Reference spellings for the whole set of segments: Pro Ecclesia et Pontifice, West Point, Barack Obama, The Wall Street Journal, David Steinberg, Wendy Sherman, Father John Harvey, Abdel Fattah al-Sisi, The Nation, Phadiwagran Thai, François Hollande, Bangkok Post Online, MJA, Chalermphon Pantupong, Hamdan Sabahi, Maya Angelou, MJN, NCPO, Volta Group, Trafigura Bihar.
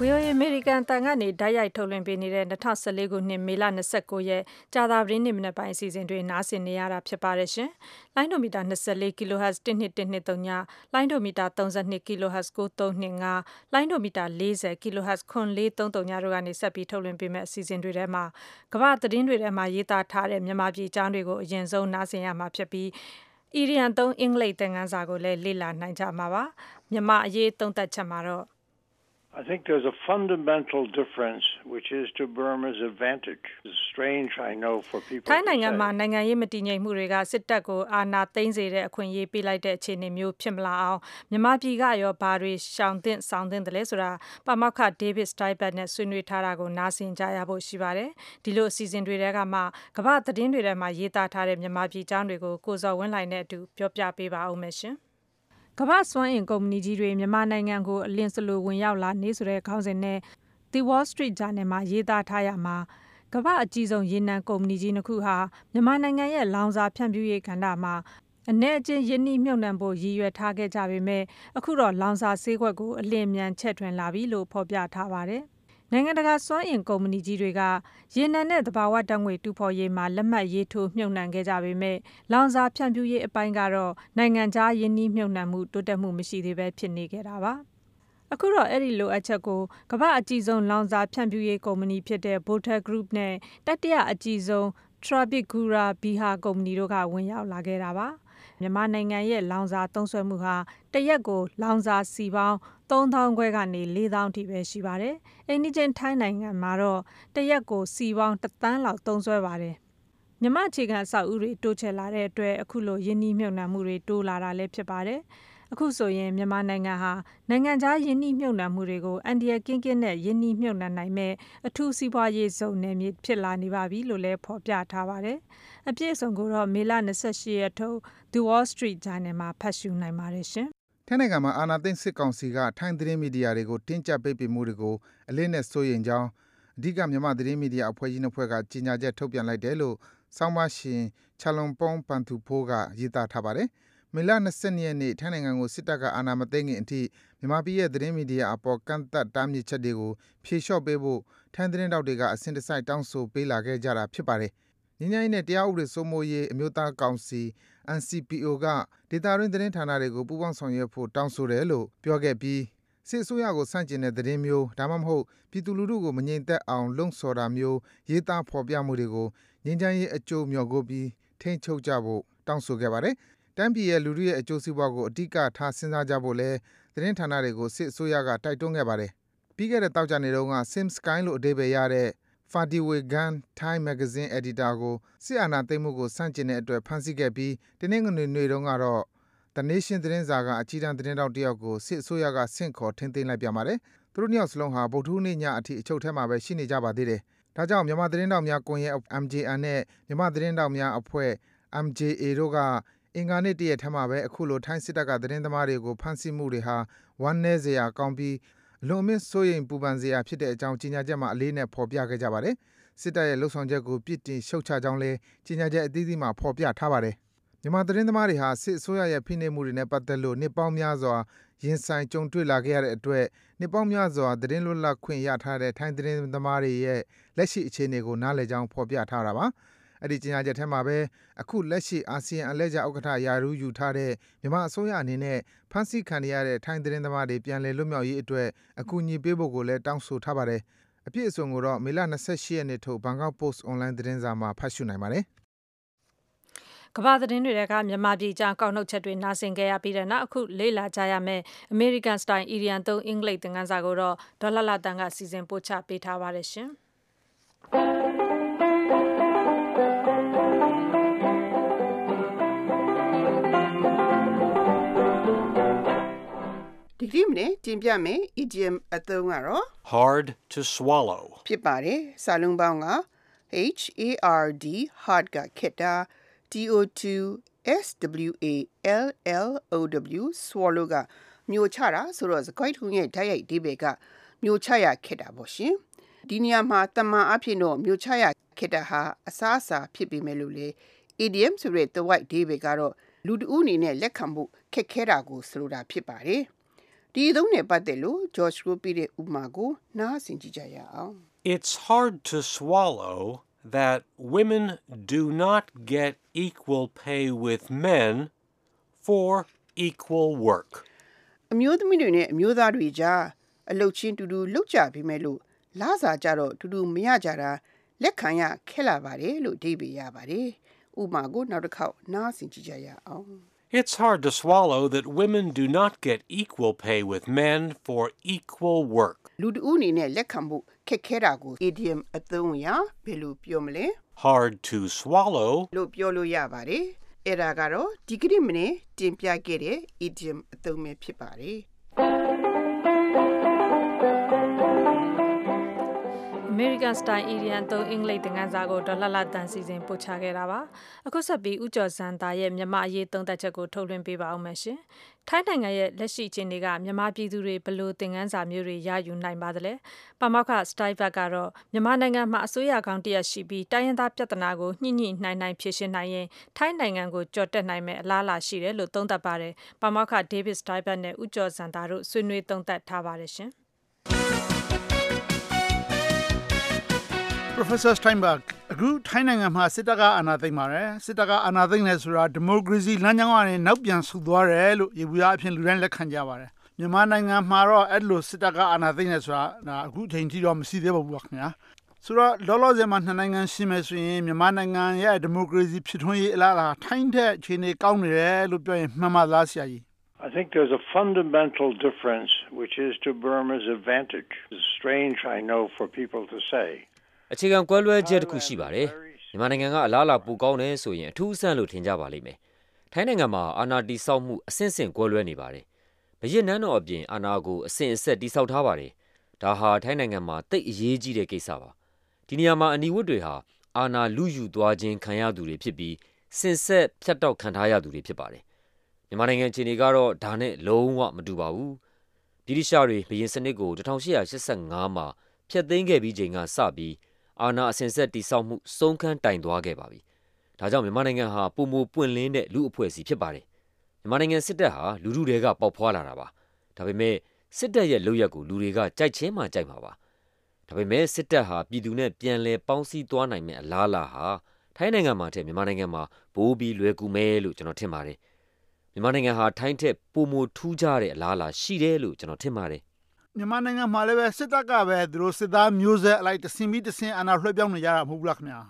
VOA American တန်ကနေ တိုက်ရိုက် ထုတ်လွှင့်ပေးနေတဲ့ 2014 ခုနှစ် မေလ 29 ရက် ကြာသပတေးနေ့မနက်ပိုင်း အစီအစဉ်တွေ နားဆင်နေရတာ ဖြစ်ပါတယ် ရှင်။ လိုင်းဒိုမီတာ 24 kHz 12123 ၊ လိုင်းဒိုမီတာ 32 kHz 9325 ၊ လိုင်းဒိုမီတာ 40 kHz 9433 တို့ ကနေ ဆက်ပြီး ထုတ်လွှင့်ပေးမယ့် အစီအစဉ်တွေထဲမှာ ကမ္ဘာသတင်းတွေထဲမှာ ရေးသားထားတဲ့ မြန်မာပြည်အကြောင်းတွေကို အရင်ဆုံး နားဆင်ရမှာ ဖြစ်ပြီး အီရန်သုံး အင်္ဂလိပ် သင်ခန်းစာကို လည်း လေ့လာနိုင်ကြမှာ ပါ။ မြန်မာအရေး သုံးသပ်ချက်မှာတော့ I think there's a fundamental difference, which is to Burma's advantage. It's strange, I know, for people. ထိုင်းနိုင်ငံမှာနိုင်ငံရေးမတည်ငြိမ်မှုတွေက စစ်တပ်ကို အာဏာသိမ်းစေတဲ့ အခွင့်အရေးပေးလိုက်တဲ့ အခြေအနေမျိုး ဖြစ်မလာအောင် မြန်မာပြည်ကရော ဘာတွေရှောင်သင့်ဆောင်သင့်တယ်လဲ ဆိုတာ ပါမောက္ခ David Steinberg နဲ့ ဆွေးနွေးထားတာကို နားဆင်ကြရဖို့ရှိပါတယ် ဒီလိုအစီအစဉ်တွေထဲကမှ ကမ္ဘာသတင်းတွေထဲမှာ ရေးသားထားတဲ့ မြန်မာပြည်အကြောင်းတွေကို ကိုဇော်ဝင်းလှိုင်နဲ့အတူ ပြောပြပေးပါဦးမယ်ရှင်။ ကမ္ဘာ့စွမ်းအင်ကုမ္ပဏီကြီးတွေ မြန်မာနိုင်ငံကို အလင်းစလို ဝင်ရောက်လာနေ ဆိုတဲ့ ခေါင်းစဉ်နဲ့ The Wall Street Journal မှာ ရေးသားထားရမှာ ကမ္ဘာ့အကြီးဆုံး ရေနံကုမ္ပဏီကြီး 2 ခုဟာ မြန်မာနိုင်ငံရဲ့ လောင်စာဖြန့်ဖြူးရေးကဏ္ဍမှာ အနည်းအကျဉ်း ရင်းနှီးမြှုပ်နှံဖို့ ရည်ရွယ်ထားခဲ့ကြပေမယ့် အခုတော့ လောင်စာဈေးကွက်ကို အလျင်အမြန် ချဲ့ထွင်လာပြီ လို့ ဖော်ပြထားပါတယ် နိုင်ငံတကာစွမ်းအင်ကုမ္ပဏီကြီးတွေက ရေနံနဲ့သဘာဝဓာတ်ငွေတူးဖော်ရေးမှာ လက်မှတ်ရေးထိုးမြှုပ်နှံခဲ့ကြပေမယ့် လောင်စာဖြန့်ဖြူးရေးအပိုင်းကတော့ နိုင်ငံခြားရင်းနှီးမြှုပ်နှံမှုတိုးတက်မှုမရှိသေးဘဲ ဖြစ်နေခဲ့တာပါ အခုတော့ အဲဒီလိုအပ်ချက်ကို ကမ္ဘာ့အကြီးဆုံးလောင်စာဖြန့်ဖြူးရေးကုမ္ပဏီဖြစ်တဲ့ Volta Group နဲ့ တတိယအကြီးဆုံး Trafigura Bihar ကုမ္ပဏီတို့က ဝင်ရောက်လာခဲ့တာပါ မြန်မာနိုင်ငံရဲ့ လောင်စာသုံးစွဲမှုဟာ တစ်ရက်ကို လောင်စာဆီပေါင်း 3,500 ကနေ 4,000 ထိပဲ ရှိပါတယ် အိမ်နီးချင်း ထိုင်းနိုင်ငံမှာတော့ တစ်ရက်ကို ဆီပေါင်း 1 သန်း လောက် သုံးစွဲပါတယ် မြန်မာအခြေခံအဆောက်အဦတွေ တိုးချဲ့လာတဲ့အတွက် အခုလို ရင်းနှီးမြှုပ်နှံမှုတွေ တိုးလာတာ လည်း ဖြစ်ပါတယ် အခုဆိုရင် မြန်မာနိုင်ငံဟာ နိုင်ငံခြားရင်းနှီးမြှုပ်နှံမှုတွေကို အန္တရာယ်ကင်းကင်းနဲ့ ရင်းနှီးမြှုပ်နှံနိုင်မယ့် အထူးစီးပွားရေးဇုန်နယ်မြေ ဖြစ်လာနေပါပြီ လို့ လည်း ဖော်ပြထားပါတယ် အပြည့်အစုံကိုတော့ မေလ 28 ရက်ထုတ် The Wall Street Journal မှာ ဖတ်ရှုနိုင်ပါတယ် ရှင်။ ထိုင်းနိုင်ငံမှာ အာဏာသိမ်းစစ်ကောင်စီက ထိုင်းသတင်းမီဒီယာတွေကို တင်းကျပ်ပိတ်ပင်မှုတွေကို အလေးအနက်စိုးရိမ်ကြောင်း အဓိက မြန်မာသတင်းမီဒီယာအဖွဲ့ကြီး ၂ ဖွဲ့က ကြေညာချက် ထုတ်ပြန်လိုက်တယ် လို့ ဆောင်းပါးရှင် Chalermphon Pantupong က ရေးသားထားပါတယ်။ မေလ 22 ရက်နေ့ ထိုင်းနိုင်ငံကို စစ်တပ်က အာဏာမသိမ်းခင်အထိ မြန်မာပြည်ရဲ့ သတင်းမီဒီယာအပေါ် ကန့်သတ်တားမြစ်ချက်တွေကို ဖြေလျှော့ပေးဖို့ ထိုင်းသတင်းထောက်တွေက အစဉ်တစိုက် တောင်းဆိုပေးလာခဲ့ကြတာ ဖြစ်ပါတယ်။ ငြိမ်းချမ်းရေးနဲ့တရားဥပဒေစိုးမိုးရေး အမျိုးသားကောင်စီ NCPO က ဒေသတွင်းသတင်းဌာနတွေကို ပူးပေါင်းဆောင်ရွက်ဖို့ တောင်းဆိုတယ် လို့ ပြောခဲ့ပြီး စစ်အစိုးရကိုဆန့်ကျင်တဲ့သတင်းမျိုး ဒါမှမဟုတ် ပြည်သူလူထုကို မငြိမ်သက်အောင် လှုံ့ဆော်တာမျိုး ရေးသားဖော်ပြမှုတွေကို ငြိမ်းချမ်းရေးအကျိုးမျှော်ကိုးပြီး ထိန်းချုပ်ကြဖို့ တောင်းဆိုခဲ့ပါတယ်။ တိုင်းပြည်ရဲ့လူထုရဲ့အကျိုးစီးပွားကို အဓိကထား စဉ်းစားကြဖို့ လည်း သတင်းဌာနတွေကို စစ်အစိုးရက တိုက်တွန်းခဲ့ပါတယ်။ ပြီးခဲ့တဲ့ သောကြာနေ့တုန်းက Sim Sky လို့ အဓိပ္ပါယ်ရတဲ့ Phadiwagran Thai မဂ္ဂဇင်း အယ်ဒီတာကို စစ်အာဏာသိမ်းမှုကိုဆန့်ကျင်တဲ့အတွက် ဖမ်းဆီးခဲ့ပြီး တနင်္ဂနွေနေ့တုန်းကတော့ The Nation သတင်းစာက အကြီးတန်းသတင်းထောက်တစ်ယောက်ကို စစ်အစိုးရက ဆင့်ခေါ် ထိန်းသိမ်းလိုက်ပြန်ပါတယ်။ သူတို့ ၂ ယောက်စလုံးဟာ ဗုဒ္ဓဟူးနေ့ ညအထိ အချုပ်ထဲမှာပဲ ရှိနေကြပါသေးတယ်။ ဒါကြောင့် မြန်မာသတင်းထောက်များကွန်ရက် MJN နဲ့ မြန်မာသတင်းထောက်များအဖွဲ့ MJA တို့က အင်္ဂါနေ့ တရက်ထဲမှာပဲ အခုလို ထိုင်းစစ်တပ်က သတင်းသမားတွေကို ဖမ်းဆီးမှုတွေဟာ ဝမ်းနည်းစရာကောင်းပြီး အလွန်အမင်း စိုးရိမ်ပူပန်စရာ ဖြစ်တဲ့အကြောင်း ကြေညာချက်မှာ အလေးအနက် ဖော်ပြခဲ့ကြပါတယ်။ စစ်တပ်ရဲ့လုပ်ဆောင်ချက်ကို ပြစ်တင်ရှုတ်ချကြောင်း လည်း ကြေညာချက်အသီးသီးမှာ ဖော်ပြထားပါတယ်။ မြန်မာသတင်းသမားတွေဟာ စစ်အစိုးရရဲ့ဖိနှိပ်မှုတွေနဲ့ပတ်သက်လို့ နှစ်ပေါင်းများစွာ ရင်ဆိုင်ကြုံတွေ့လာခဲ့ရတဲ့အတွက် နှစ်ပေါင်းများစွာ သတင်းလွတ်လပ်ခွင့်ရထားတဲ့ ထိုင်းသတင်းသမားတွေရဲ့ လက်ရှိအခြေအနေကို နားလည်ကြောင်း ဖော်ပြထားတာပါ။ အဲဒီ ကြေညာချက်ထဲမှာပဲ အခု လက်ရှိ အာဆီယံအလှည့်ကျဥက္ကဋ္ဌရာထူးယူထားတဲ့ မြန်မာအစိုးရအနေနဲ့ ဖမ်းဆီးခံနေရတဲ့ ထိုင်းသတင်းသမားတွေ ပြန်လည်လွတ်မြောက်ရေးအတွက် အကူအညီပေးဖို့ကို လည်း တောင်းဆိုထားပါတယ်။ အပြည့်အစုံကိုတော့ မေလ 28 ရက်နေ့ထုတ် Bangkok Post Online သတင်းစာမှာ ဖတ်ရှုနိုင်ပါတယ်။ ကမ္ဘာသတင်းတွေထဲက မြန်မာပြည်အကြောင်း ကောက်နုတ်ချက်တွေ နားဆင်ခဲ့ရပြီးတဲ့နောက် အခု လေ့လာကြရမယ့် American Style အီရန်သုံး အင်္ဂလိပ် သင်ခန်းစာကိုတော့ ဒေါ်လှလှသန်းက စီစဉ်ပို့ချပေးထားပါတယ် ရှင်။ Idiom အသုံးကတော့ hard to swallow ဖြစ်ပါတယ် စာလုံးပေါင်းက hard hard ကခက်တာ swallow swallow ကမြို့ချတာဆိုတော့စကားထုံးရဲ့ဓာတ်ရိုက်အဓိပ္ပါယ်ကမြို့ချရခက်တာပေါ့ရှင်ဒီနေရာမှာတမန်အားဖြင့်တော့မြို့ချရခက်တာဟာအစားအစာဖြစ်ပေမဲ့လို့လေ idiom ဆိုတဲ့တဝိုက်အဓိပ္ပါယ်ကတော့လူတဦးအနေနဲ့လက်ခံဖို့ခက်ခဲတာကိုဆိုလိုတာဖြစ်ပါတယ် ဒီ It's hard to swallow that women do not get equal pay with men for equal work. It's hard to swallow that women do not get equal pay with men for equal work. Hard to swallow. American style Indian to English dengan zago dollar dan season pocha gerawa. Aku sabi ujar santa ye mama ye tong tajago tolong biba umashe. Thailand ye lesi cendega mama bidure belu dengan zamuri ya unai badle. Pamaka style bagaro mama dengan masuya county ashibi Thailand tapjat nago nini nai nai pesen nai Thailand ngago jodan nai me lala shire lo tong tapare. Pamaka David style ne ujar santa ro sunwe tong tabareshe. Professor Steinberg, Group Tainanga Sitaga Anathimare, Sitaga Anathing democracy, Lanyangan and Nobian Sudware, Yuapin Luran Lakanjaware. Yamananga Maro, Edlo, Sitaga Anathing Nesra, Group Taintium Sidiba Wakna. Sura Lolo the Mantanangan Simesri, Yamananga, ya democracy, Pitui Lala, Tainte, Chine Kaunire, Lupe, Mama Lasiai. I think there's a fundamental difference, which is to Burma's advantage. It's strange, I know, for people to say. Achigan Kualwe Jed Kushibare, Mananga Lala Pugone, so in two San Lutinja Valime. Tanangama, Anna di Saumu, a sense in Kualweni Bare. Bajanano obtain Anago, a sense said di South Havare. Taha Tanangama, take Yeji de Kesava. Tiniama and Iwudreha, Anna Luju Duajin Kayadu Ripibi, since Piato Kantayadu Ripibare. Mananga Chinigaro, Dane, Loa Madubau. Didishari, Bajanego, the Townshia, Sangama, Piatinga Bijanga Sabi. Ana senset di saumu songkan tain doage babi. Tajam mananga ha pumu puenlin de lu poesi pibare. Mananga sitta ha luru rega popala raba. Tabeme sitta ye loyaku lurega chaichema chaimaba. Tabeme sitta ha bidune pianle pouncy tuana me lala ha. Tainanga mate manangama bobi lueku me lu chanotemare. Mananga ha tainte pumu tujare lala shire lu chanotemare. Yamananga Maleve Sitaka Rosida music like the Simitis and Arabian Mublakna.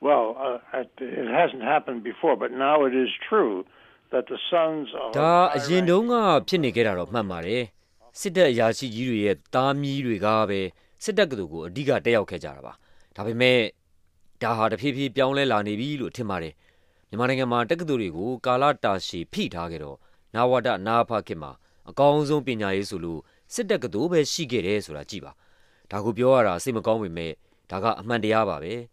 Well, it hasn't happened before, but now it is true that the sons of Da Jindonga Pinigera of Mamare, Sita Yashi Yuri, Tami Rigabe, Sitaku, Diga Deo Kajaraba, Tapime Daha the Pipi Pianle Lanibilu Timare, Yamananga Takadurigu, Kalata Shi, Pete Hagero, Nawada Napa Kima, a Gonzo Pinayasulu. Sidakadu be shigere surajiba. Tagubiora simagon we may, Taga Mandiababe.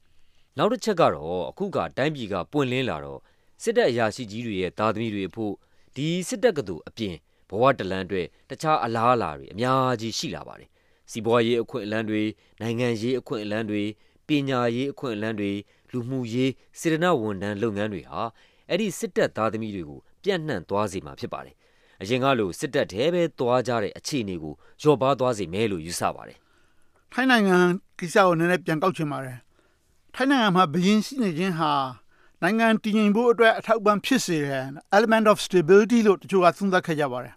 Now the Chagaro, Kuga, Dambiga, Punlaro, Sida Yashijiri, Tadmiri Poo, Di Sidakadu, a pin, Powata Landre, Tacha Alalari, Miaji Shilabari. Siboye acquaint Landry, Nanganji acquaint Landry, Pinaye acquaint Landry, Lumuye, Sidana Wund and Lunganri are, Eddie Sida Tadmiri, Pianan Twazima Pibari. Jengalu sit at Hebe Tuajare, a chinigu, Jobadwazi Melu Yusavare. Tainangan Kisao Nepian Cochimare. Tainangam have been sinaging her. Nangan Tinin Bodra at Tauban Pissir, element of stability to Atunda Kajavare.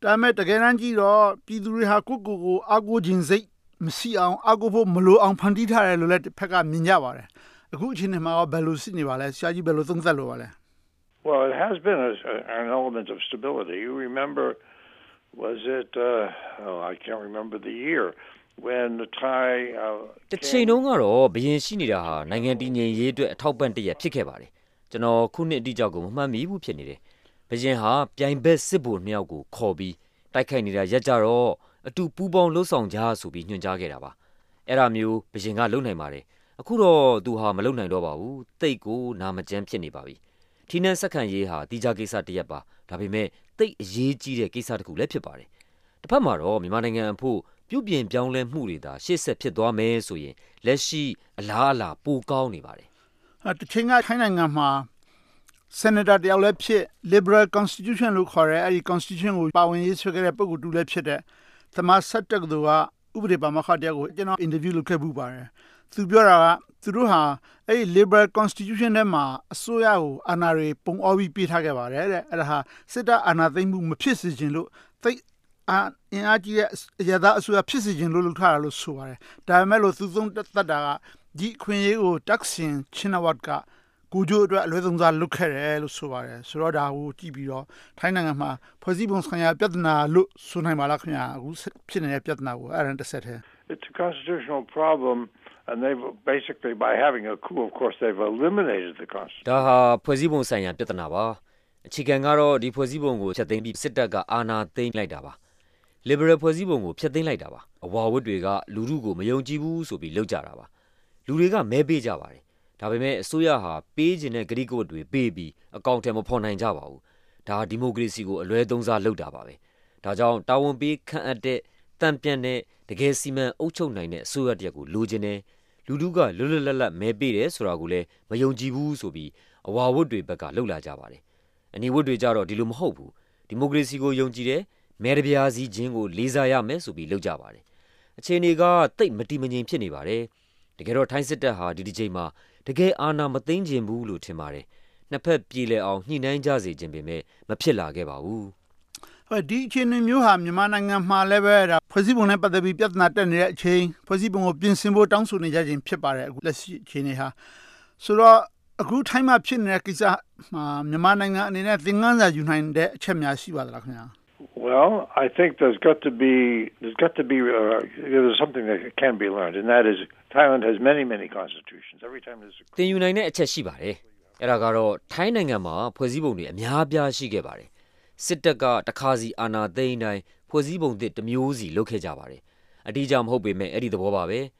Damet Garanji or Piduriha Kuku, Ago Jinze, Messiah, Agobo Mulu, and Pandita Lulet Pega Minjavare. A good cinema Belusinivale, Saji Belutungale. Well, it has been an element of stability. You remember, was it, I can't remember the year, when the Thai... The Chinongaro, Bien Shinida, Nangan Ye to a top band de Picabari. General Kunet Dijago, Mammy Wupinide. Bajenha, Pian Best Sibu, Niago, Kobi, Taikanida Yajaro, a two Pubon Losong Jasu, Bijan Jageraba. Eramu, Bajenga Lone Mare. Akuro, Duha Malona Doba, Taiko, Namajam Pienibabi. Tina Sakan Yeha, Dijagisa Diaba, Tabime, take Ye G. Gisaku Lepibari. The Pamaro, Mimananga and Poo, Bubian Bianle Murida, she said Piedome Suye, Leshi, Lala, Poo Gaunibari. At the Chinga Hinangama, Senator the Olepse Liberal Constitution look for a constitution with power in Israel to lepsede. Thomas Satagdua, Ubreba Mahadia, interview Lukabuba. Tubura, Turuha, a Liberal Constitution Emma, Soyao, Anare, Pong Ovi Pitagavare, Elha, Seta, another Mumpis in Lu, take an Adia Yada Sua Pisigen Lulucarlo Suare, Diamelo Tuzum Tadara, Di Quinio, Daxin, Chinawatka. Kujo ra lezung za lukhere lu suware suroda hu tibiro thainanga ma phosibong sanya pyatna lu sunai mala khya hu phine pyatna hu aran set he. It's a constitutional problem and they've basically by having a coup of course they've eliminated the constitution. Da ha phosibong sanya pyatna ba chikan ga ro di phosibong ko phyat thain pi sit tat ga ana thain lai da ba liberal phosibong ko phyat thain lai da ba awawat twe ga lu ru ko mayong ji bu so pi lauk ja da ba lu re ga mae pe ja ba Soyaha, Page and a Grigot with baby, a contem upon nine Java. Ta democracy go a redonza lodababe. Tajao, Tawon be can't de Tampiane, the Gessima, Ocho Nine, Suadiago, Lugene, Luduga, Lulala, Mebede, Suragule, Mayonji Wusobi, a war would be Baca Lula Javare. And he would be Jaro Dilum Hobu, democracy go Yonjide, Merbiazi Jingo, Lizayame, so be Lujavare. A Cheniga, take Matiman Chenivare. The Gero Tinsetta ha did Jema. The gay Anna Matinjim Bulu Timare. Napep Pile or Ninain Jazzy Jimbe, Mapilla gave a woo. A deacon in Newham, Yamananga Malevera, Posibonepa the Bibiatnat and Chain, Posibon of Jinsimbo Tansun Jajin Pepare, less Chineha. So a good time up Chinakisa, Yamananga, and anything under United Chemia Siva. Well, I think there's something that can be learned, and that is Thailand has many constitutions. Every time there's a the United Cheshibare, Eragaro, Tainangama, Posiboni, Miabia Shigebare, Sitaka, Takazi, Ana, Dainai, Posibon did the Musi, Lokejabare, Adijam Hobe, Eddie the Bobabe,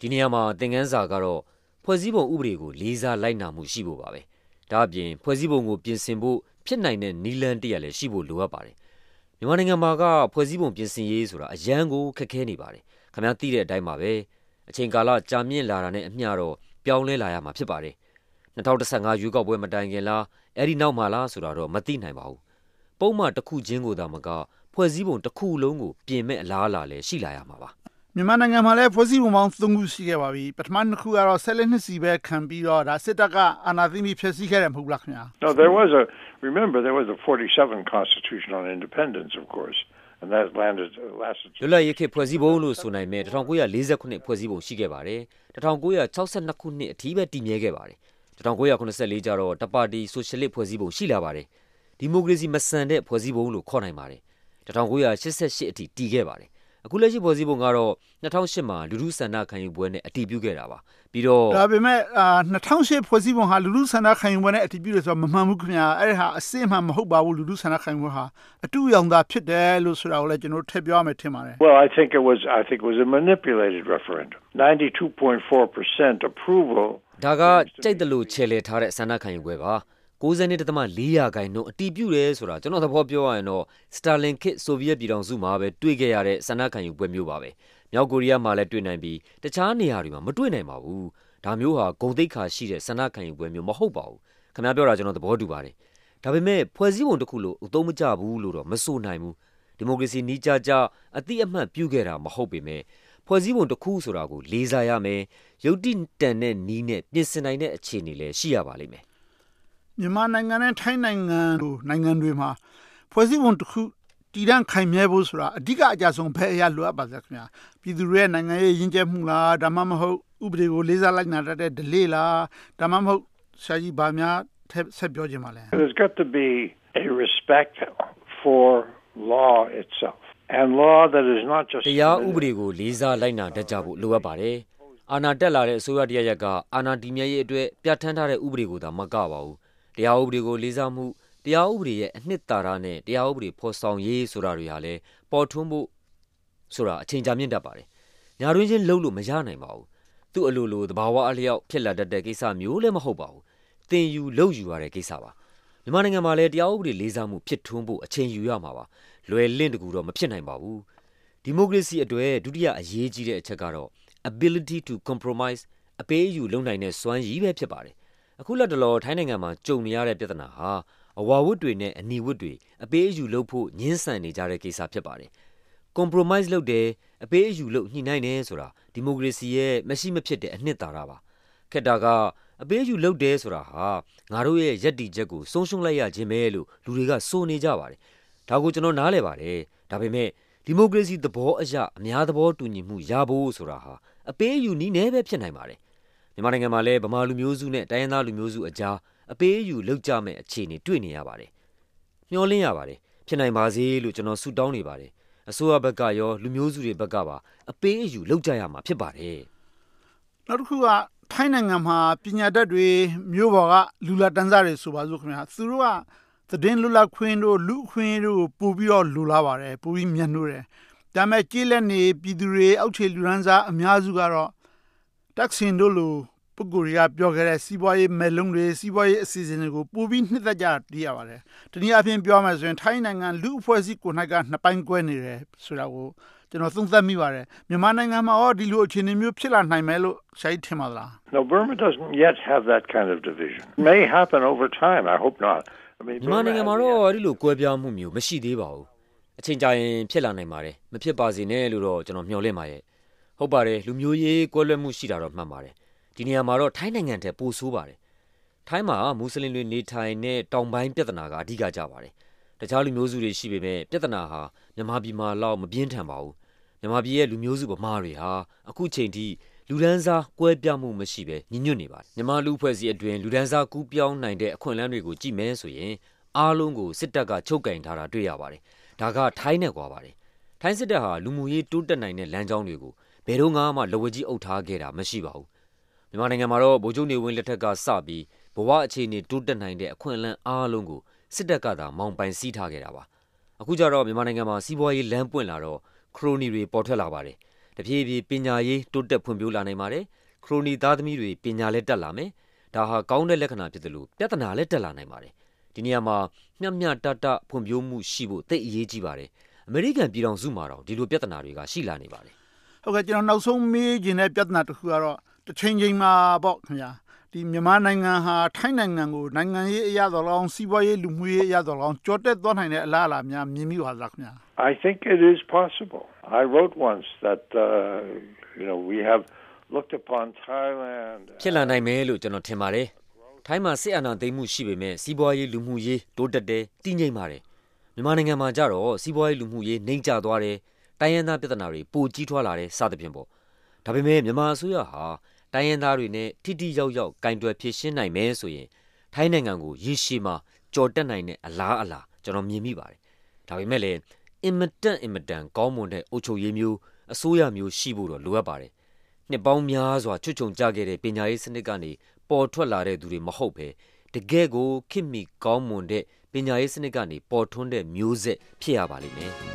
Diniama, Dengazagaro, Posibon Ubrigo, Liza, Laina, Mushibubabe, Dabin, Posibon, Pinsimbo, Pinine, Nilan, Diale, Shibu, Luabare. Yamanangamaga, Posibon, Pinsin Yesura, a Jango, Kakanibare, Kamati, Daimabe. Chingala, Jamie Larane, Miaro, Piaule Layama Pibari. Natauta Sanga, you got Wema Dangela, Erina Mala, Suraro, Matina Mau. Boma Taku Jingo Damaga, Posibon Taku Longo, Pime Lala, Shilayamava. Nimanangamale, Posibon Tungu Sigawi, but man who are selling his seabed can be or a Setaga, and I think we Pesiker and Puglakna. No, there was a 47 Constitution on Independence, of course. And that landed lasted. Lula Yake Posibolu Sunai made Tanguya Liza Connect Posibo Shigebare, the Tanguya Chausan Nakuni, Tiba Dimegebare, the Tanguya Consalejaro, the party socially Posibo Shilabare, Democracy Massande Posibolu Konaimare, the Tanguya Chesashi Tigebare, a Kulaji Posibongaro, Natanshema, Lusana can win a Tibugerava. Bido Abime Natanship Posibon had Lusana can win a Tibus of Mamukna, Erha, same Hoba will Lusana can win her. Well, I think it was a manipulated referendum. 92.4% approval. Daga Chedlu Chele Tare Sanaka in Gueva, Gozan the Malia Gai no Tibures or another Popio and or Starling Kit Soviet Bidon Zumabe, Twigare, Sanaka in Guemubabe, Yaguria Mala Twinambi, the Chani Harima, Matuina Mau, Tamuha, Gondeka Shire, Sanaka in Guemu Mahobao, Kamabora John the Bordubari. Tabime, Posibon to Kulo, Utomuja, Uluro, Masonaimu, Democracy Nijaja, at the Ama Pugera, Mahobime, Posibon to Kusurago, Lizayame, Yodin Tene, Nine, Nisanine, Chinile, Shiavalime. Yamanangan, Tainangan, Nanganduima, Posibon to Tiran Kaimebusra, Diga Jason Pea Luabazakna, Pidure Nangae, Injamula, Damamaho, Ubrigo, Lizalagna, Delila, Damamo, Sajibamia. There's got to be a respect for law itself, and law that is not just. Ya ubrigo Liza Lina Dajabu Luabare, Ana Delare Suadiaga, Ana Dimia de Piatandare Ubrigo da Magawau, the Aubrigo Lizamu, the Aubri Nitarane, the Aubri Postong Ye Surariale, Portumbu Sura, Chinjaminda Bare, Narujin Lulu Majane Mau, Tu Alulu, the Bawa Alia, Pilla de Gisa Mule Mahobau. Then you low you are a Gisawa. The morning of my lady, I already Lizamu Pietumbo, a chain you Yamawa, Loel Lindguru, Mapinaimawu. Democracy a doer, Dudia, a Yegire, a Chagaro, ability to compromise, a pay you longiness, one ye pebare, အခုလက်တလောထိုင်းနိုင်ငံမှာကြုံနေရတဲ့ပြဿနာဟာအဝါဝတ်တွေနဲ့အနီဝတ်တွေအပေးအယူလုပ်ဖို့ညှင်းဆန်နေကြတဲ့ကိစ္စဖြစ်ပါတယ်။ compromise လုပ်တယ်အပေးအယူလုပ်ညှိနှိုင်းတယ်ဆိုတာဒီမိုကရေစီရဲ့မရှိမဖြစ်တဲ့အနှစ်သာရပါ။ခက်တာကအပေးအယူလုပ်တယ်ဆိုတာဟာငါတို့ရဲ့ယက်တီချက်ကိုဆုံးရှုံးလိုက်ရခြင်းပဲလို့လူတွေကစိုးနေကြပါတယ်။ဒါကိုကျွန်တော်နားလည်ပါတယ်။ဒါပေမဲ့ဒီမိုကရေစီသဘောအရအများသဘောတူညီမှုရဖို့ဆိုတာဟာအပေးအယူနည်းနည်းပဲဖြစ်နိုင်ပါတယ်။မြန်မာနိုင်ငံမှာလည်းဗမာလူမျိုးစုနဲ့တိုင်းရင်းသားလူမျိုးစုအကြားအပေးအယူလောက်ကြမဲ့အခြေအနေတွေ့နေရပါတယ်။မျှော်လင့်ရပါတယ်။ဖြစ်နိုင်ပါစေလို့ကျွန်တော်ဆုတောင်းနေပါတယ်။အစိုးရဘက်ကရောလူမျိုးစုတွေဘက်ကပါအပေးအယူလောက်ကြရမှာဖြစ်ပါတယ်။နောက်တစ်ခုကထိုင်းနိုင်ငံမှာပညာတတ်တွေမျိုးပေါ်ကလူလာတန်းစားတွေဆိုပါစို့ခင်ဗျာ။သူတို့ကသတင်းလွတ်လပ်ခွင့်တို့လူခွင့်တို့ပို့ပြီးတော့လူလာပါတယ်။ပို့ပြီးမြန်လို့တယ်။ဒါမဲ့ကြည်လက်နေပြည်သူတွေအောက်ခြေလူရန်စားအများစုကတော့တက်ဆင်တို့လိုပုဂ္ဂိုလ်တွေကပြောခဲ့တဲ့စီးပွားရေးမဲ့လုံးတွေစီးပွားရေးအစီအစဉ်တွေကိုပို့ပြီးနှစ်သက်ကြတည်ရပါတယ်။တနည်းအားဖြင့်ပြောမှဆိုရင်ထိုင်းနိုင်ငံလူအဖွဲ့အစည်းကို၌ကနှစ်ပိုင်းကွဲနေတယ်ဆိုတာကိုကျွန်တော်သုံးသပ်မိပါတယ်။မြန်မာနိုင်ငံမှာရောဒီလိုအခြေအနေမျိုးဖြစ်လာနိုင်မယ်လို့ဆရာထင်ပါသလား။ No, Burma doesn't yet have that kind of division. It may happen over time. I hope not. မြန်မာနိုင်ငံမှာတော့ဒီလိုကွဲပြားမှုမျိုးမရှိသေးပါဘူး။အချိန်ကြာရင်ဖြစ်လာနိုင်ပါတယ်။မဖြစ်ပါစေနဲ့လို့တော့ကျွန်တော်မျှော်လင့်ပါရဲ့။ဟုတ်ပါတယ်လူမျိုးရေးကွဲလွဲမှုရှိတာတော့မှန်ပါတယ်။ဒီနေရာမှာတော့ထိုင်းနိုင်ငံထဲပိုဆိုးပါတယ်။ထိုင်းမှာမွတ်စလင်တွေနေထိုင်တဲ့တောင်ပိုင်းပြဿနာကအဓိကကြပါတယ်။တခြားလူမျိုးစုတွေရှိပေမဲ့ပြဿနာဟာမြန်မာပြည်မှာလောက်မပြင်းထန်ပါဘူး။မြန်မာပြည်ရဲ့လူမျိုးစုဗမာတွေဟာအခုချိန်ထိလူဒန်းစားကွဲပြားမှုမရှိပဲညှဉ်းညွတ်နေပါတယ်။မြန်မာလူအဖွဲ့အစည်းအတွင်းလူဒန်းစားကူးပြောင်းနိုင်တဲ့အခွင့်အလမ်းတွေကိုကြည့်မယ်ဆိုရင်အားလုံးကိုစစ်တပ်ကချုပ်ကင်ထားတာတွေ့ရပါတယ်။ဒါကထိုင်းနဲ့ကွာပါတယ်။ထိုင်းစစ်တပ်ဟာလူမှုရေးတိုးတက်နိုင်တဲ့လမ်းကြောင်းတွေကိုဘယ်တော့မှလဝကြီးအုပ်ထားခဲ့တာမရှိပါဘူး။မြန်မာနိုင်ငံမှာတော့ဗိုလ်ချုပ်နေဝင်းလက်ထက်ကစပြီးဘဝအခြေအနေတိုးတက်နိုင်တဲ့အခွင့်အလမ်းအားလုံးကိုစစ်တပ်ကသာမောင်းပိုင်စီးထားခဲ့တာပါအခုကျတော့မြန်မာနိုင်ငံမှာစီးပွားရေးလမ်းပွင့်လာတော့ခရိုနီတွေပေါ်ထွက်လာပါတယ်တဖြည်းဖြည်းပညာရေးတိုးတက်ဖွံ့ဖြိုးလာနိုင်ပါတယ်ခရိုနီသားသမီးတွေပညာလည်းတက်လာမယ်ဒါဟာကောင်းတဲ့လက္ခဏာဖြစ်တယ်လို့ပြဿနာလည်းတက်လာနိုင်ပါတယ်ဒီနေရာမှာမျှမျှတတဖွံ့ဖြိုးမှုရှိဖို့သိအရေးကြီးပါတယ်အမေရိကန်ပြည်ထောင်စုမှာတော့ဒီလိုပြဿနာတွေကရှိလာနေပါတယ်ဟုတ်ကဲ့ကျွန်တော်နောက်ဆုံးမေးခြင်းတဲ့ပြဿနာတစ်ခုကတော့တချိန်မှာပေါ့ခင်ဗျာဒီမြန်မာနိုင်ငံဟာထိုင်းနိုင်ငံကိုနိုင်ငံရေးအရတော်လောင်းစီးပွားရေးလူမှုရေးအရတော်လောင်းကျော်တက်သွားနိုင်တဲ့အလားအလာများမြင်မိပါလားခင်ဗျာ I think it is possible. I wrote once that we have looked upon Thailand ဖြစ်လာနိုင်မယ်လို့ကျွန်တော်ထင်ပါတယ်ထိုင်းမှာစစ်အာဏာသိမ်းမှုရှိပေမဲ့စီးပွားရေးလူမှုရေးတိုးတက်တယ်တည်ငြိမ်ပါတယ်မြန်မာနိုင်ငံမှာကြတော့စီးပွားရေးလူမှုရေးနှိမ့်ကျသွားတယ်တိုင်းရင်းသားပြဿနာတွေပိုကြီးထွားလာတယ်စသဖြင့်ပေါ့ဒါပေမဲ့မြန်မာအစိုးရဟာတိုင်းရင်းသားတွေနဲ့ထိထိရောက်ရောက်ကင်တွယ်ဖြည့်ရှင်းနိုင်မယ်ဆိုရင်ထိုင်းနိုင်ငံကိုရည်ရှိမှကျော်တက်နိုင်တဲ့အလားအလာကျွန်တော်မြင်မိပါတယ်။ဒါပေမဲ့လည်းအင်မတန်ကောင်းမွန်တဲ့အုပ်ချုပ်ရေးမျိုးအစိုးရမျိုးရှိဖို့တော့လိုအပ်ပါတယ်။နှစ်ပေါင်းများစွာချွတ်ချုံကြခဲ့တဲ့ပညာရေးစနစ်ကနေပေါ်ထွက်လာတဲ့သူတွေမဟုတ်ပဲတကယ်ကိုခေတ်မီကောင်းမွန်တဲ့ပညာရေးစနစ်ကနေပေါ်ထွန်းတဲ့မျိုးဆက်ဖြစ်ရပါလိမ့်မယ်။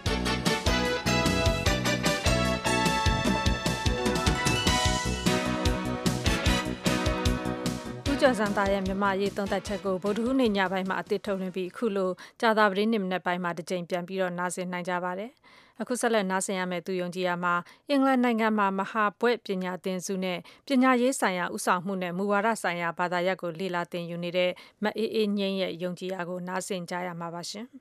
ကျော်စံသားရဲ့မြမရေးသုံးသက်ချက်ကိုဗုဒ္ဓဟူးနေ့ညပိုင်းမှာအသစ်ထုတ်လွှင့်ပြီးအခုလိုကြာသပတေးနေ့မနက်ပိုင်းမှာတစ်ကြိမ်ပြန်ပြီးတော့နားဆင်နိုင်ကြပါတယ်။အခုဆက်လက်နားဆင်ရမယ့်သူယုံကြည်ရမှာအင်္ဂလန်နိုင်ငံမှာမဟာဘွဲ့ပညာသင်စုနဲ့ပညာရေးဆိုင်ရာဥဆောင်မှုနဲ့မူဝါဒဆိုင်ရာဘာသာရပ်ကိုလေ့လာသင်ယူနေတဲ့မအေးအေးငိမ့်ရဲ့ယုံကြည်ရကိုနားဆင်ကြရမှာပါရှင်။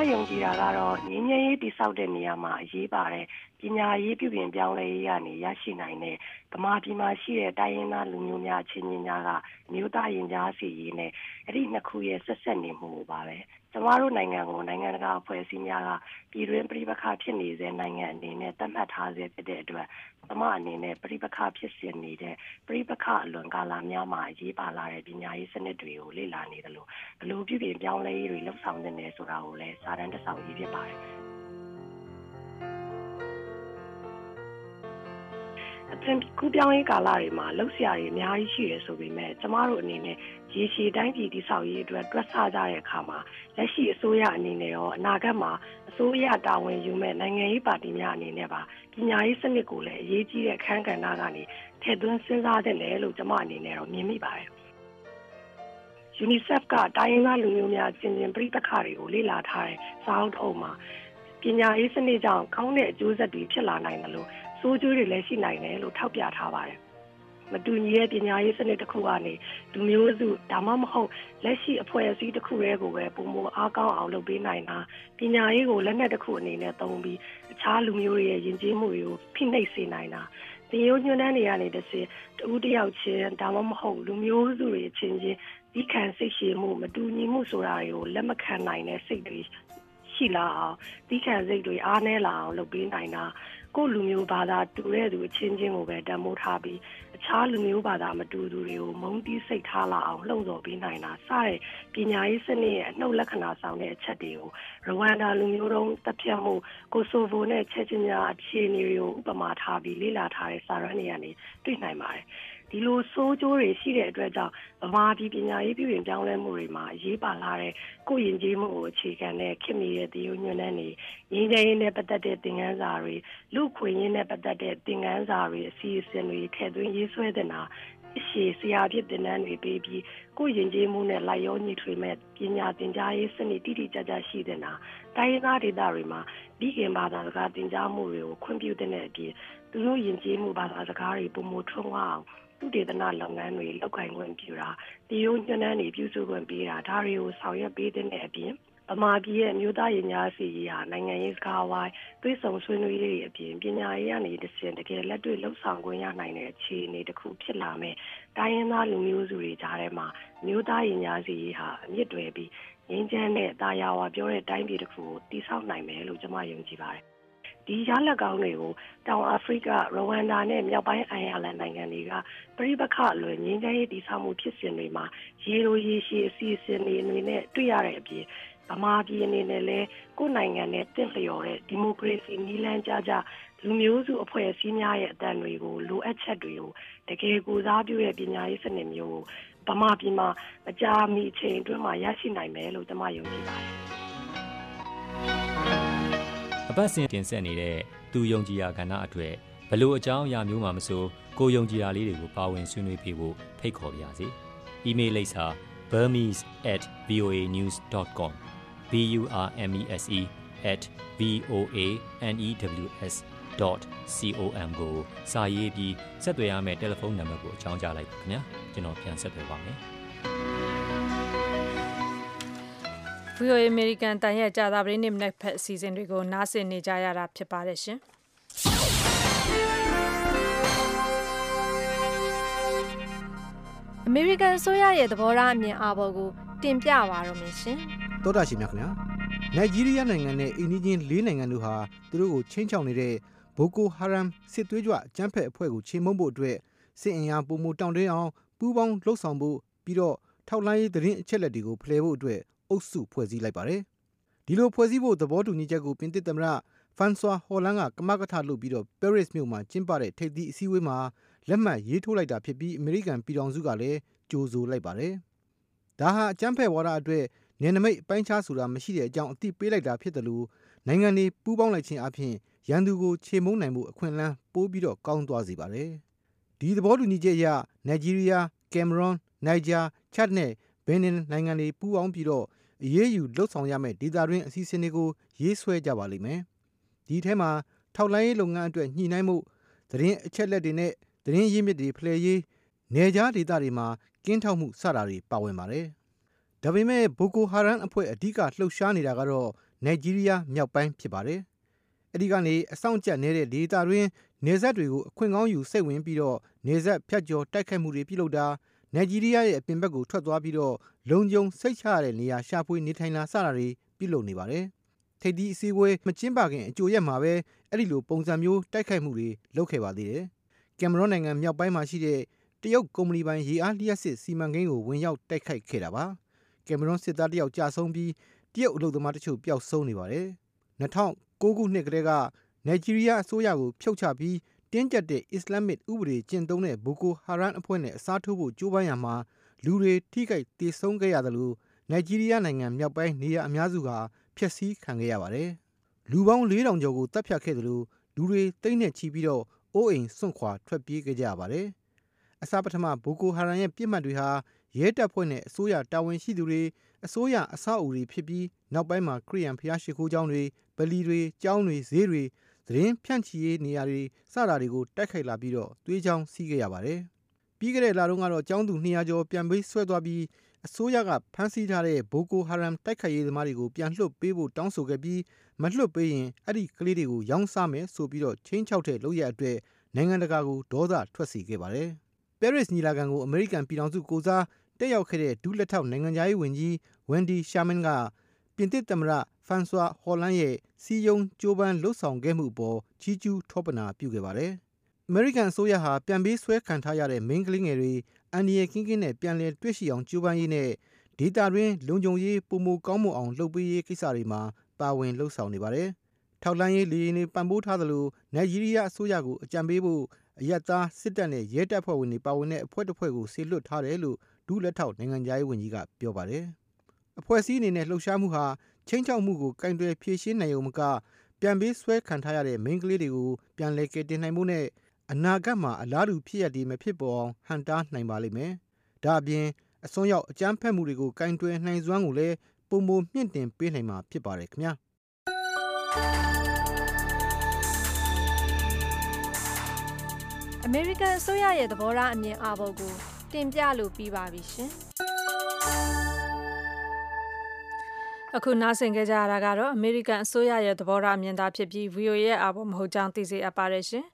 မယုံကြည်တာကတော့ငြိမ်းချမ်းရေးတည်ဆောက်တဲ့နေရာမှာအရေးပါတယ်ပညာရေးပြုပြင်ပြောင်းလဲရေးကနေရရှိနိုင်တဲ့ဗမာပြည်မှာရှိတဲ့တိုင်းရင်းသားလူမျိုးများချင်းချင်းများကမျိုးသားရင်ကြားစီရေးနဲ့အဲ့ဒီနှစ်ခုရဲ့ဆက်ဆက်နေမှုပါပဲကျမတို့နိုင်ငံကိုနိုင်ငံတကာအဖွဲ့အစည်းများကပြည်တွင်းပြိပခါဖြစ်နေတဲ့နိုင်ငံအနေနဲ့သတ်မှတ်ထားစေဖြစ်တဲ့အတွက်ကျမအနေနဲ့ပြိပခါဖြစ်စဉ်နေတဲ့ပြိပခါအလွန်ကာလများမှာအရေးပါလာတဲ့ပညာရေးစနစ်တွေကိုလေ့လာနေတယ်လို့ဘလို့ပြုပြင်ပြောင်းလဲရေးတွေလှုပ်ဆောင်နေတယ်ဆိုတာကိုလည်းစာတမ်းတစ်စောင်ရေးဖြစ်ပါတယ်အထင်ကူပြောင်းရေးကာလတွေမှာလှုပ်ရှားရေးအများကြီးရှိရဆိုပေမဲ့ကျမတို့အနေနဲ့ရေရှည်တိုင်းပြည်တည်ဆောက်ရေးအတွက်တွက်ဆကြတဲ့အခါမှာလက်ရှိအစိုးရအနေနဲ့ရောအနာဂတ်မှာအစိုးရတာဝန်ယူမဲ့နိုင်ငံရေးပါတီများအနေနဲ့ပါပညာရေးစနစ်ကိုလည်းအရေးကြီးတဲ့အခန်းကဏ္ဍကနေထည့်သွင်းစဉ်းစားသင့်တယ်လို့ကျမအနေနဲ့တော့မြင်မိပါတယ် UNICEF ကတိုင်းရင်းသားလူမျိုးများကျင်ကျင်ပြိတ္တခါတွေကိုလေ့လာထားတဲ့စာအုပ်ထုံးမှာပညာရေးစနစ်ကြောင့်ကောင်းတဲ့ မတူညီတဲ့ပညာရေးစနစ်တစ်ခုကနေလူမျိုးစုဒါမှမဟုတ်လက်ရှိအဖွဲ့အစည်းတစ်ခုရဲ့ကိုပဲပုံမအားကောင်းအောင်လုပ်ပေးနိုင်တာပညာရေးကိုလက်နက်တစ်ခုအနေနဲ့သုံးပြီးအခြားလူမျိုးတွေရဲ့ယဉ်ကျေးမှုတွေကိုဖိနှိပ်စေနိုင်တာသင်ရိုးညွှန်းတန်းနေရာနေတစ်စင်တူတယောက်ချင်းဒါမှမဟုတ်လူမျိုးစုတွေချင်းချင်းသီးခံစိတ်ရှည်မှုမတူညီမှုဆိုတာတွေကိုလက်မခံနိုင်တဲ့စိတ်တွေရှိလာအောင်သီးခံစိတ်တွေအားနည်းလာအောင်လုပ်ပေးနိုင်တာ ကိုလူမျိုးဘာသာတူတဲ့သူချင်းချင်းကိုပဲတန်ဖိုးထားပြီးအခြားလူမျိုးဘာသာမတူသူတွေကိုမုန်းတီးစိတ်ထားလာအောင်လှုံ့ဆော်ပေးနိုင်တာစတဲ့ပညာရေးစနစ်ရဲ့အနှုတ်လက္ခဏာဆောင်တဲ့အချက်တွေကိုရဝမ်ဒါလူမျိုးတုံးတပြတ်မှုကိုဆိုဗိုနဲ့ချက်ချင်းများအဖြေနေတွေကိုဥပမာထားပြီးလေ့လာထားတဲ့စာရင်းတွေကနေတွေ့နိုင်ပါတယ် ဒီလိုစိုးကျိုးတွေရှိတဲ့အတွက်ကြောင့်ဗမာပြည်ပညာရေးပြည်ဝင်ပြောင်းလဲမှုတွေမှာရေးပါလာတဲ့ကိုယဉ်ကျေးမှုကိုအခြေခံတဲ့ခင်မီးရဲ့တရုံညွှန်းတန်းတွေရင်းချဲ့ရင်းနဲ့ပတ်သက်တဲ့သင်ခန်းစာတွေလူ့ခွင့်ရင်းနဲ့ပတ်သက်တဲ့သင်ခန်းစာတွေအစီအစဉ်တွေထည့်သွင်းရေးဆွဲတင်တာအရှည်ဆရာပြည့်သင်တန်းတွေပေးပြီးကိုယဉ်ကျေးမှုနဲ့လိုက်ရောညီထွေမဲ့ပညာသင်ကြားရေးစနစ်တိတိကျကျရှိတင်တာတိုင်းသားဒေသတွေမှာပြီးခင်ဘာသာစကားတွေပုံမထွန်းအောင် သူတေသနာလုပ်ငန်းတွေလောက်ကိုင်ခွင့်ပြုတာဒါတွေကိုညွှန်းတန်းတွေပြုစုခွင့်ပေးတာဒါတွေကိုဆောင်ရွက်ပေးတဲ့အပြင် အမာပြည်ရဲ့မြို့သားရင်ကြားစီဟာနိုင်ငံရေးစကားဝိုင်းတွေးဆောင်ဆွေးနွေးရေးအပြင်ပညာရေးကနေတဆင့်တကယ်လက်တွေ့လှုပ်ဆောင်ခွင့်ရနိုင်တဲ့အခြေအနေတစ်ခုဖြစ်လာမယ်တိုင်းရင်းသားလူမျိုးစုတွေကြားထဲမှာမြို့သားရင်ကြားစီဟာမြစ်တွယ်ပြီးငြိမ်းချမ်းတဲ့တာယာဝပြောတဲ့တိုင်းပြည်တစ်ခုတည်ဆောက်နိုင်မယ်လို့ကျွန်မယုံကြည်ပါတယ် ဒီရလကောင်တွေကိုတောင်အာဖရိကရဝမ်ဒါနဲ့မြောက်ပိုင်းအိုင်ယာလန်နိုင်ငံတွေကပရိပခလွယ်ငြိမ်းချမ်းရေးတည်ဆောက်မှုဖြစ်စဉ်တွေမှာရေလိုရေရှည်အစီအစဉ်တွေအနေနဲ့တွေ့ရတဲ့အပြင်ဗမာပြည်အနေနဲ့လည်းကိုယ်နိုင်ငံနဲ့တင့်လျော်တဲ့ဒီမိုကရေစီနည်းလမ်းကြားကြလူမျိုးစုအဖွဲ့အစည်းများရဲ့အတန်းတွေကိုလိုအပ်ချက်တွေကိုတကယ်ကိုစားပြုတဲ့ပညာရေးစနစ်မျိုးကိုဗမာပြည်မှာမကြာမီချိန်အတွင်းမှာရရှိနိုင်မယ်လို့ကျွန်မယုံကြည်ပါတယ် အပတ်စဉ်တင်ဆက်နေတဲ့သူယုံကြည်ရာကဏ္ဍအတွက်ဘလို့အကြောင်းအရာမျိုးမှမဆိုကိုယုံကြည်ရာလေးတွေကိုပါဝင်ဆွေးနွေးပေးဖို့ဖိတ်ခေါ်ပါရစေ။ email လိပ်စာ burmese@voanews.com ကိုစာရေးပြီးဆက်သွယ်ရမယ့်တယ်လီဖုန်းနံပါတ်ကိုအကြောင်းကြားလိုက်ပါခင်ဗျာကျွန်တော်ပြန်ဆက်သွယ်ပါမယ် VOA American တန်ရကြတာပရင်းနေမနက်ဖက်အစီအစဉ်တွေကိုနားဆင်နေကြရတာဖြစ်ပါတယ်ရှင် American ဆိုရရဲ့သဘောထားအမြင်အာဘော်ကိုတင်ပြပါရမရှင် တော်တာရှိမြခင်ဗျာနိုင်ဂျီးရီးယားနိုင်ငံနဲ့အိန္ဒိယနိုင်ငံတို့ဟာသူတို့ကိုချင်းချောင်နေတဲ့ဘိုကိုဟာရမ်စစ်သွေးကြွအကြမ်းဖက်အဖွဲ့ကိုချေမှုန်းဖို့အတွက်စစ်အင်အားပိုမိုတောင့်တင်းအောင်ပူးပေါင်းလှုပ်ဆောင်ဖို့ပြီးတော့ထောက်လှမ်းရေးသတင်းအချက်လက်တွေကိုဖလှယ်ဖို့အတွက် အုပ်စုဖွဲ့စည်းလိုက်ပါတယ်ဒီလိုဖွဲ့စည်းဖို့သဘောတူညီချက်ကိုပြင်သစ်သမ္မတဖရန်ဆွာဟော်လန်းကကမကထလုပ်ပြီးတော့ပဲရစ်မြို့မှာကျင်းပတဲ့ထိပ်သီးအစည်းအဝေးမှာလက်မှတ်ရေးထိုးလိုက်တာဖြစ်ပြီးအမေရိကန်ပြည်ထောင်စုကလည်းကြိုဆိုလိုက်ပါတယ်ဒါဟာအကြမ်းဖက်ဝါဒအတွက်နယ်နိမိတ်ပိုင်းခြားဆိုတာမရှိတဲ့အကြောင်းအသိပေးလိုက်တာဖြစ်တယ်လို့နိုင်ငံတွေပူးပေါင်းလိုက်ခြင်းအပြင်ရန်သူကိုချေမှုန်းနိုင်မှုအခွင့်အလမ်းပိုးပြီးတော့ကောင်းသွားစေပါတယ်ဒီသဘောတူညီချက်အရ နိုင်ဂျီးရီးယားကင်မရွန်နိုင်ဂျာချတ်နဲ့ဘင်နင်နိုင်ငံတွေပူးပေါင်းပြီးတော့အရေးယူလှုပ်ဆောင်ရမယ့်ဒေသတွင်းအစီအစဉ်တွေကိုရေးဆွဲကြပါလိမ့်မယ်ဒီထဲမှာထောက်လှမ်းရေးလုပ်ငန်းအတွက်ညှိနှိုင်းမှုသတင်းအချက်လက်တွေနဲ့သတင်းရင်းမြစ်တွေဖလှယ်ရေးနေကြားဒေသတွေမှာကင်းထောက်မှုစတာတွေပါဝင်ပါတယ်ဒါပေမဲ့ဘိုကိုဟာရမ်အဖွဲ့အဓိကလှုပ်ရှားနေတာကတော့နိုင်ဂျီးရီးယားရဲ့ အပြင်ဘက်ကိုထွက်သွားပြီးတော့လုံခြုံစိတ်ချရတဲ့နေရာရှာဖွေနေထိုင်တာစတာတွေပြုလုပ်နေပါတယ် ထိပ်သီးအစည်းအဝေးမကျင်းပခင်အကြိုရက်မှာပဲအဲ့ဒီလိုပုံစံမျိုးတိုက်ခိုက်မှုတွေလုပ်ခဲ့ပါသေးတယ်ကင်မရွန်နိုင်ငံမြောက်ပိုင်းမှာရှိတဲ့တရုတ်ကုမ္ပဏီပိုင်ရေအားလျှပ်စစ်စီမံကိန်းကိုဝင်ရောက်တိုက်ခိုက်ခဲ့တာပါကင်မရွန်စစ်သားတယောက်ကြာဆုံးပြီးတရုတ်အလုပ်သမားတချို့ပျောက်ဆုံးနေပါတယ် 2009ခုနှစ်ကလေးကနိုင်ဂျီးရီးယားအစိုးရကိုဖျောက်ချပြီးတင်းကျပ်တဲ့အစ္စလာမ်မစ်ဥပဒေကျင့်သုံးတဲ့ဘိုကိုဟာရမ်အဖွဲ့နဲ့အစားထိုးဖို့ကြိုးပမ်းရမှာလူတွေထိခိုက်သေဆုံးခဲ့ရသလိုနိုင်ဂျီးရီးယားနိုင်ငံမြောက်ပိုင်းနေရာအများစုက ဖျက်ဆီးခံခဲ့ရပါတယ်လူပေါင်း4000ကျော်ကိုတပ်ဖြတ်ခဲ့သလိုလူတွေသိန်းနဲ့ချီပြီးတော့အိုးအိမ်စွန့်ခွာထွက်ပြေးခဲ့ကြရပါတယ်အစပထမဘိုကိုဟာရမ်ရဲ့ပြစ်မှတ်တွေဟာ ရဲတပ်ဖွဲ့နဲ့အစိုးရတာဝန်ရှိသူတွေအစိုးရအဆောက်အဦတွေဖြစ်ပြီးနောက်ပိုင်းမှာခရစ်ယာန်ဘုရားရှိခိုးကျောင်းတွေဗလီတွေကျောင်းတွေဈေးတွေသတင်းဖြန့်ချီရေးနေရာတွေစတာတွေကိုတိုက်ခိုက်လာပြီးတော့သွေးချောင်းစီးခဲ့ရပါတယ်။ပြီးခဲ့တဲ့လတုန်းကတော့ကျောင်းသူ200ကျော်ပြန်ပေးဆွဲသွားပြီးအစိုးရကဖမ်းဆီးထားတဲ့ဘိုကိုဟာရမ်တိုက်ခိုက်ရေးသမားတွေကိုပြန်လွှတ်ပေးဖို့တောင်းဆိုခဲ့ပြီးမလွှတ်ပေးရင်အဲ့ဒီကလေးတွေကိုရောင်းစားမယ်ဆိုပြီးတော့ချင်းချောက်တဲ့လုပ်ရအတွက်နိုင်ငံတကာကိုဒေါသထွက်စီခဲ့ပါတယ်။ Paris ညီလာခံကို American ပြည်ထောင်စုကိုစားတက်ရောက်ခဲ့တဲ့ဒုလက်ထောက်နိုင်ငံခြားရေးဝန်ကြီး Wendy Sherman ကပြင်သစ်သမ္မတ François Hollande ရဲ့စီယုံကြိုးပမ်းလှုပ်ဆောင်ခဲ့မှုပေါ်ချီးကျူးထောပနာပြုခဲ့ပါတယ်။ American အစိုးရဟာပြန်ပေးဆွဲခံထားရတဲ့မိန်းကလေးငယ်တွေအန်ဒီယကင်းကင်းနဲ့ပြန်လည်တွေ့ရှိအောင်ကြိုးပမ်းရေးနဲ့ဒေတာတွင်လုံခြုံရေးပုံမကောင်းမွန်အောင်လှုပ်ပေးရေးကိစ္စတွေမှာပါဝင်လှုပ်ဆောင်နေပါတယ်။ထောက်လှမ်းရေးလေရင်တွေပံ့ပိုးထားသလိုနိုင်ဂျီးရီးယားအစိုးရကိုအကြံပေးဖို့အယက်သားစစ်တပ်နဲ့ရဲတပ်ဖွဲ့ဝင်တွေပါဝင်တဲ့အဖွဲ့တစ်ဖွဲ့ကိုဆေးလွတ်ထားတယ်လို့ဒုလက်ထောက်နိုင်ငံခြားရေးဝန်ကြီးကပြောပါတယ်။အဖွဲ့အစည်းအနေနဲ့လှုပ်ရှားမှုဟာချင်းချောက်မှုကိုကင်တွယ်ဖြေရှင်းနိုင်ုံမကပြန်ပေးဆွဲခံထားရတဲ့မိန်းကလေးတွေကိုပြန်လည်ကယ်တင်နိုင်မှုနဲ့အနာဂတ်မှာအလားတူဖြစ်ရသည်မဖြစ်ပေါ်အောင်ဟန်တားနိုင်ပါလိမ့်မယ်။ဒါအပြင်အစွန်းရောက်အကြမ်းဖက်မှုတွေကိုကင်တွယ်နိုင်စွမ်းကိုလည်းပုံပုံမြင့်တင်ပေးနိုင်မှာဖြစ်ပါတယ်ခင်ဗျာ။ American အစိုးရရဲ့သဘောထားအမြင်အာဘော်ကိုတင်ပြလို့ပြီးပါပြီရှင်။အခုနားဆင်ကြရတာကတော့ American အစိုးရရဲ့သဘောထားအမြင်သာဖြစ်ပြီး VOA ရဲ့အာဘော်မဟုတ်ကြောင်းသိစေအပ်ပါတယ်ရှင်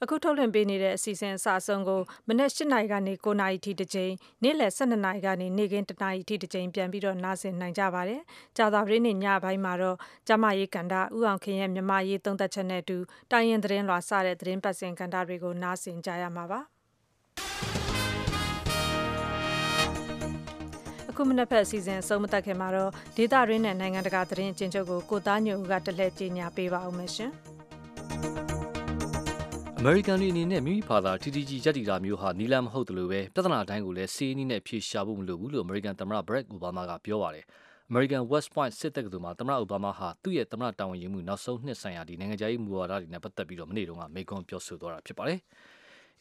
။အခုထုတ်လွှင့်ပေးနေတဲ့အစီအစဉ်အစအဆုံးကိုမနက်၈နာရီကနေ9နာရီထိတစ်ကြိမ်၊နေ့လယ်12နာရီကနေနေ့ခင်း1နာရီထိတစ်ကြိမ်ပြန်ပြီးတော့နားဆင်နိုင်ကြပါတယ်။ကြာသပတေးနေ့ညပိုင်းမှာတော့ကျမရေးကဏ္ဍဥအောင်ခင်ရဲ့မြမရေးသုံးသပ်ချက်နဲ့အတူတိုင်းရင်သတင်းလွှာစတဲ့သတင်းပတ်စဉ်ကဏ္ဍတွေကိုနားဆင်ကြရမှာပါ။ခုမနက်ဖက်စီစဉ်အဆုံးမတက်ခင်မှာတော့ဒေတာရင်းနဲ့နိုင်ငံတကာသတင်းအကျဉ်းချုပ်ကိုကိုသားညိုဦးကတလှည့်ကြီးညာပေးပါဦးမယ်ရှင်။ American တွေအနေနဲ့မိမိဖာသာတီတီကြီးရက်တီတာမျိုးဟာနီလန်မဟုတ်တယ်လို့ပဲပြဿနာတိုင်းကိုလည်းစီးအင်းနဲ့ဖြေရှာဖို့မလိုဘူးလို့ American သမ္မတ Barack Obama ကပြောပါတယ်။ American West Point စစ်တပ်ကသူမှာသမ္မတ Obama ဟာသူ့ရဲ့သမ္မတတာဝန်ယူမှုနောက်ဆုံးနှစ်ဆိုင်ရာဒီနိုင်ငံခြားရေးမူဝါဒတွေနဲ့ပတ်သက်ပြီးတော့မနေ့တုန်းကမိကွန်းပြောဆိုသွားတာဖြစ်ပါတယ်။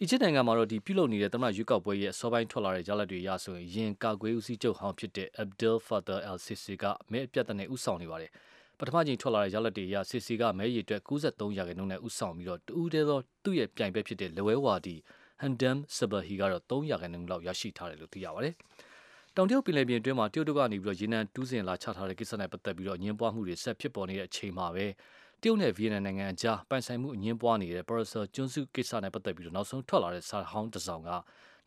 အီဂျစ်နိုင်ငံမှာတော့ဒီပြုလုပ်နေတဲ့သမ္မတရွေးကောက်ပွဲရဲ့အစောပိုင်းထွက်လာတဲ့ရလဒ်တွေအရဆိုရင်ယင်ကာကွယ်ဦးစီးချုပ်ဟောင်းဖြစ်တဲ့ Abdel Fattah al-Sisi ကမဲအပြတ်နဲ့ဥဆောင်နေပါတယ်။ပထမကြိမ်ထွက်လာတဲ့ရလဒ်တွေအရ Sisi ကမဲရေအတွက်93%နဲ့ဥဆောင်ပြီးတော့တူးတဲသောသူ့ရဲ့ပြိုင်ဘက်ဖြစ်တဲ့လဝဲဝါဒီ Hamdan Sabahi ကတော့3%လောက်ရရှိထားတယ်လို့သိရပါတယ်။တောင်တရုတ်ပင်လယ်ပြင်တွင်းမှာတရုတ်တို့ကနေပြီးတော့ရေနံတူးစင်လာချထားတဲ့ကိစ္စနဲ့ပတ်သက်ပြီးတော့ညှင်းပွားမှုတွေဆက်ဖြစ်ပေါ်နေတဲ့အချိန်မှာပဲတရုတ်နဲ့ဗီယက်နမ်နိုင်ငံအကြားပိုင်ဆိုင်မှုအငင်းပွားနေတဲ့ Paracel ကျွန်းစုကိစ္စနဲ့ပတ်သက်ပြီးတော့နောက်ဆုံးထွက်လာတဲ့စာဟောင်းတစ်စောင်က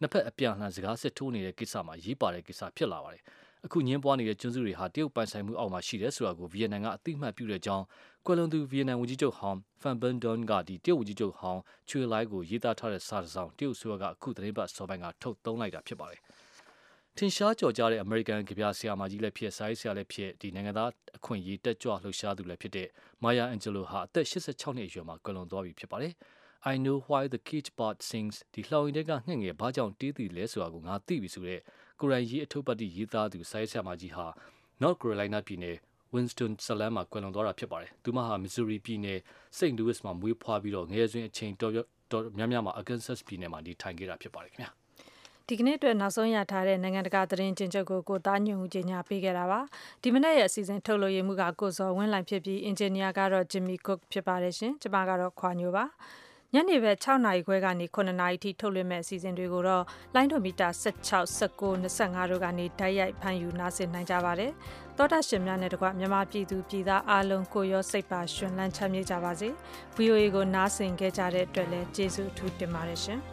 နှစ်ဖက်အပြန်အလှန်စကားစစ်ထိုးနေတဲ့ကိစ္စမှာရေးပါတဲ့ကိစ္စဖြစ်လာပါတယ်။အခုငင်းပွားနေတဲ့ကျွန်းစုတွေဟာတရုတ်ပိုင်ဆိုင်မှုအောက်မှာရှိတယ်ဆိုတာကိုဗီယက်နမ်ကအသိအမှတ်ပြုတဲ့ကြောင်းကွယ်လွန်သူဗီယက်နမ်ဝန်ကြီးချုပ်ဟောင်းဖန်ဘန်ဒွန်ကဒီတရုတ်ဝန်ကြီးချုပ်ဟောင်းချွေလိုက်ကိုရေးသားထားတဲ့စာတစ်စောင်တရုတ်ဆွေကအခုသတင်းပတ်စောပိုင်းကထုတ်သုံးလိုက်တာဖြစ်ပါတယ်။ထင်ရှားကြော်ကြားတဲ့ American ကဗျာဆရာမကြီးလည်းဖြစ်ဆိုင်ဆရာလည်းဖြစ်ဒီနိုင်ငံသားအခွင့်အရေးတက်ကြွလှူရှားသူလည်းဖြစ်တဲ့ Maya Angelou ဟာအသက်86နှစ်အရွယ်မှာကွယ်လွန်သွားပြီဖြစ်ပါတယ်။ I know why the cagepot sings ဒီလှောင်အိမ်ကငှက်ငယ်ဘာကြောင့်တီးတီလဲဆိုတာကိုငါသိပြီဆိုတဲ့ကိုရိုင်းရေးအထုပ်ပတ်တိရေးသားသူဆိုင်ဆရာမကြီးဟာ North Carolina ပြည်နယ် Winston-Salem မှာကွယ်လွန်သွားတာဖြစ်ပါတယ်။သူမဟာ Missouri ပြည်နယ် St. Louis မှာမွေးဖွားပြီးတော့ငယ်စဉ်အချိန်တော်များများမှာ Arkansas ပြည်နယ်မှာနေထိုင်ခဲ့တာဖြစ်ပါတယ်ခင်ဗျာ။ဒီကနေ့အတွက်နောက်ဆုံးရထားတဲ့နိုင်ငံတကာသတင်းကျဉ်းချုပ်ကိုကိုသားညွန့်ဦးကြီးညာပေးခဲ့တာပါ။ဒီမနေ့ရဲ့အစီအစဉ်ထုတ်လွှင့်မှုကကိုစောဝင်းလိုင်ဖြစ်ပြီးအင်ဂျင်နီယာကတော့ Jimmy Cook ဖြစ်ပါတယ်ရှင်။ကျွန်မကတော့ခွာညိုပါ။ညနေပဲ6နာရီခွဲကနေ9နာရီထိထုတ်လွှင့်မဲ့အစီအစဉ်တွေကိုတော့လိုင်းဒိုမီတာ16, 19, 25တို့ကနေတိုက်ရိုက်ဖန်ယူနားဆင်နိုင်ကြပါတယ်။သောတာရှင်များနဲ့တကွမြန်မာပြည်သူပြည်သားအားလုံးကိုရောစိတ်ပါရှင်လန်းချမ်းမြေ့ကြပါစေ။ VOA ကိုနားဆင်ခဲ့ကြတဲ့အတွက်လည်းကျေးဇူးအထူးတင်ပါတယ်ရှင်။